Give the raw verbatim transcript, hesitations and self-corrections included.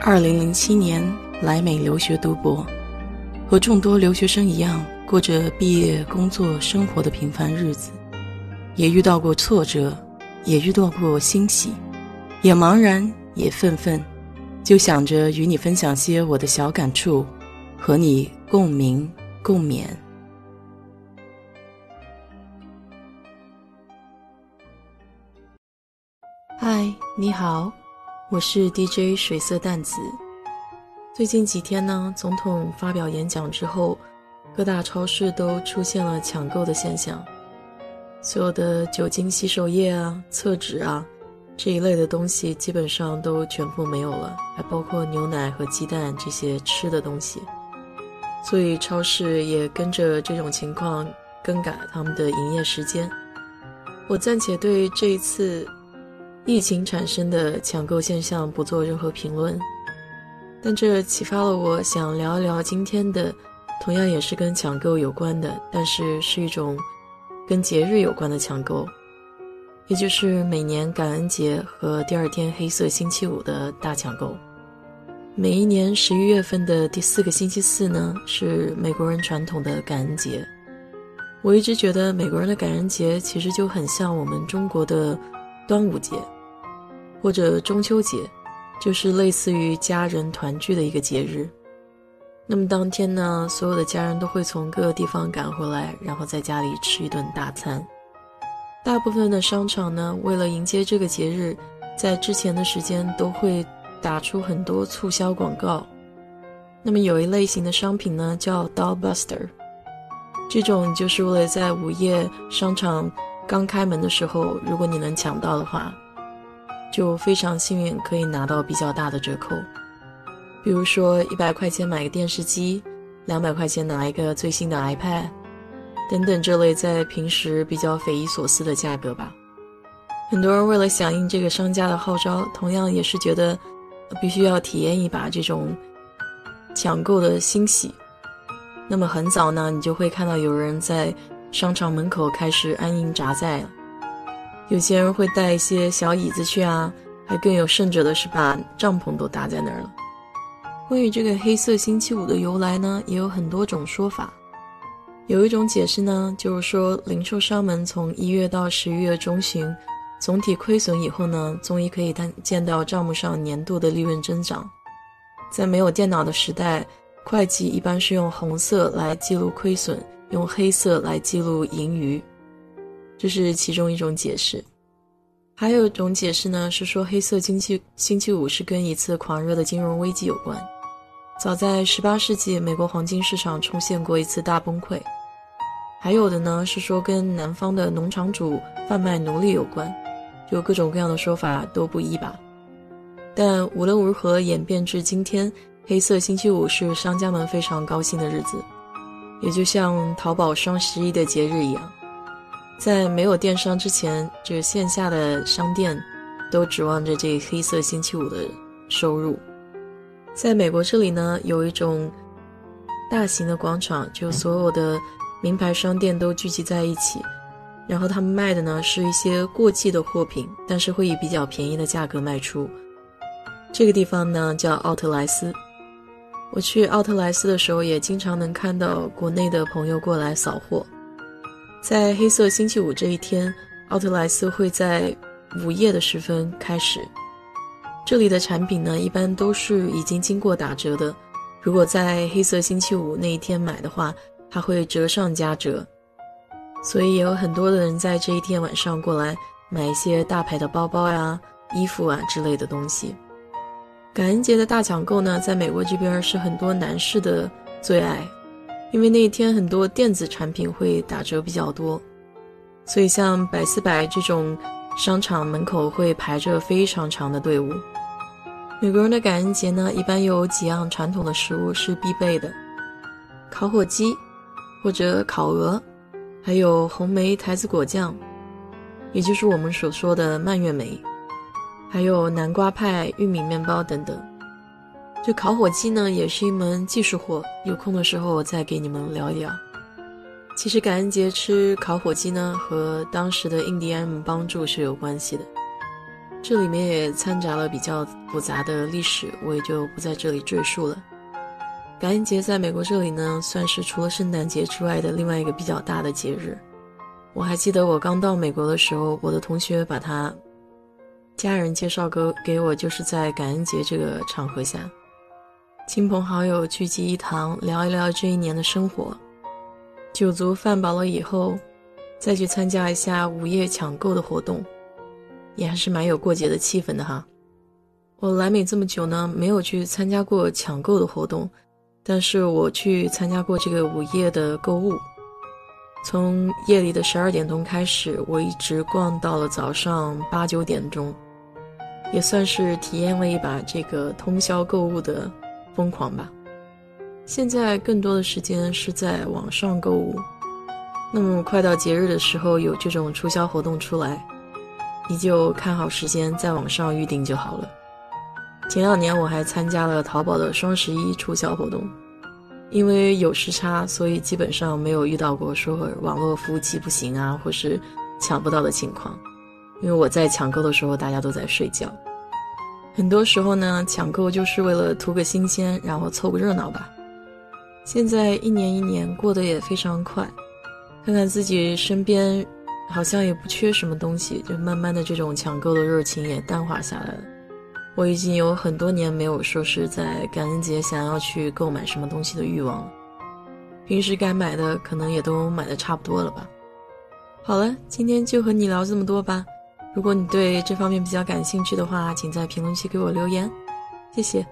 二零零七年来美留学读博，和众多留学生一样，过着毕业、工作、生活的平凡日子，也遇到过挫折，也遇到过欣喜，也茫然，也愤愤，就想着与你分享些我的小感触，和你共鸣共勉。嗨，你好，我是 D J 水色淡子。最近几天呢，总统发表演讲之后，各大超市都出现了抢购的现象，所有的酒精洗手液啊、厕纸啊这一类的东西基本上都全部没有了，还包括牛奶和鸡蛋这些吃的东西。所以超市也跟着这种情况更改他们的营业时间。我暂且对这一次疫情产生的抢购现象不做任何评论，但这启发了我想聊一聊今天的同样也是跟抢购有关的，但是是一种跟节日有关的抢购，也就是每年感恩节和第二天黑色星期五的大抢购。每一年十一月份的第四个星期四呢，是美国人传统的感恩节。我一直觉得美国人的感恩节其实就很像我们中国的端午节或者中秋节，就是类似于家人团聚的一个节日。那么当天呢，所有的家人都会从各个地方赶回来，然后在家里吃一顿大餐。大部分的商场呢，为了迎接这个节日，在之前的时间都会打出很多促销广告。那么有一类型的商品呢，叫 Doorbuster， 这种就是为了在午夜商场刚开门的时候，如果你能抢到的话，就非常幸运可以拿到比较大的折扣。比如说一百块钱买个电视机，两百块钱拿一个最新的 iPad 等等，这类在平时比较匪夷所思的价格吧。很多人为了响应这个商家的号召，同样也是觉得必须要体验一把这种抢购的欣喜。那么很早呢，你就会看到有人在商场门口开始安营扎寨了，有些人会带一些小椅子去啊，还更有甚者的是把帐篷都搭在那儿了。关于这个黑色星期五的由来呢，也有很多种说法。有一种解释呢，就是说零售商们从一月到十一月中旬总体亏损以后呢，终于可以见到账目上年度的利润增长。在没有电脑的时代，会计一般是用红色来记录亏损，用黑色来记录盈余，这是其中一种解释。还有一种解释呢，是说黑色星期星期五是跟一次狂热的金融危机有关。早在十八世纪，美国黄金市场出现过一次大崩溃。还有的呢，是说跟南方的农场主贩卖奴隶有关，有各种各样的说法都不一吧。但无论如何演变至今天，黑色星期五是商家们非常高兴的日子，也就像淘宝双十一的节日一样。在没有电商之前，这线下的商店都指望着这黑色星期五的收入。在美国这里呢，有一种大型的广场，就所有的名牌商店都聚集在一起，然后他们卖的呢是一些过季的货品，但是会以比较便宜的价格卖出。这个地方呢叫奥特莱斯。我去奥特莱斯的时候，也经常能看到国内的朋友过来扫货。在黑色星期五这一天，奥特莱斯会在午夜的时分开始。这里的产品呢，一般都是已经经过打折的，如果在黑色星期五那一天买的话，它会折上加折。所以也有很多的人在这一天晚上过来买一些大牌的包包呀、衣服啊之类的东西。感恩节的大抢购呢，在美国这边是很多男士的最爱。因为那一天很多电子产品会打折比较多，所以像百思百这种商场门口会排着非常长的队伍。美国人的感恩节呢，一般有几样传统的食物是必备的，烤火鸡或者烤鹅，还有红莓台子果酱，也就是我们所说的蔓越莓，还有南瓜派、玉米面包等等。这烤火鸡呢，也是一门技术活，有空的时候我再给你们聊一聊。其实感恩节吃烤火鸡呢，和当时的印第安人帮助是有关系的。这里面也掺杂了比较复杂的历史，我也就不在这里赘述了。感恩节在美国这里呢，算是除了圣诞节之外的另外一个比较大的节日。我还记得我刚到美国的时候，我的同学把他家人介绍给我，就是在感恩节这个场合下，亲朋好友聚集一堂，聊一聊这一年的生活。酒足饭饱了以后，再去参加一下午夜抢购的活动，也还是蛮有过节的气氛的哈。我来美这么久呢，没有去参加过抢购的活动，但是我去参加过这个午夜的购物。从夜里的十二点钟开始，我一直逛到了早上八九点钟，也算是体验了一把这个通宵购物的疯狂吧。现在更多的时间是在网上购物，那么快到节日的时候有这种促销活动出来，你就看好时间在网上预定就好了。前两年我还参加了淘宝的双十一促销活动，因为有时差，所以基本上没有遇到过说网络服务器不行啊，或是抢不到的情况，因为我在抢购的时候大家都在睡觉。很多时候呢，抢购就是为了图个新鲜，然后凑个热闹吧。现在一年一年过得也非常快，看看自己身边好像也不缺什么东西，就慢慢的这种抢购的热情也淡化下来了。我已经有很多年没有说是在感恩节想要去购买什么东西的欲望了，平时该买的可能也都买的差不多了吧。好了，今天就和你聊这么多吧。如果你对这方面比较感兴趣的话，请在评论区给我留言，谢谢。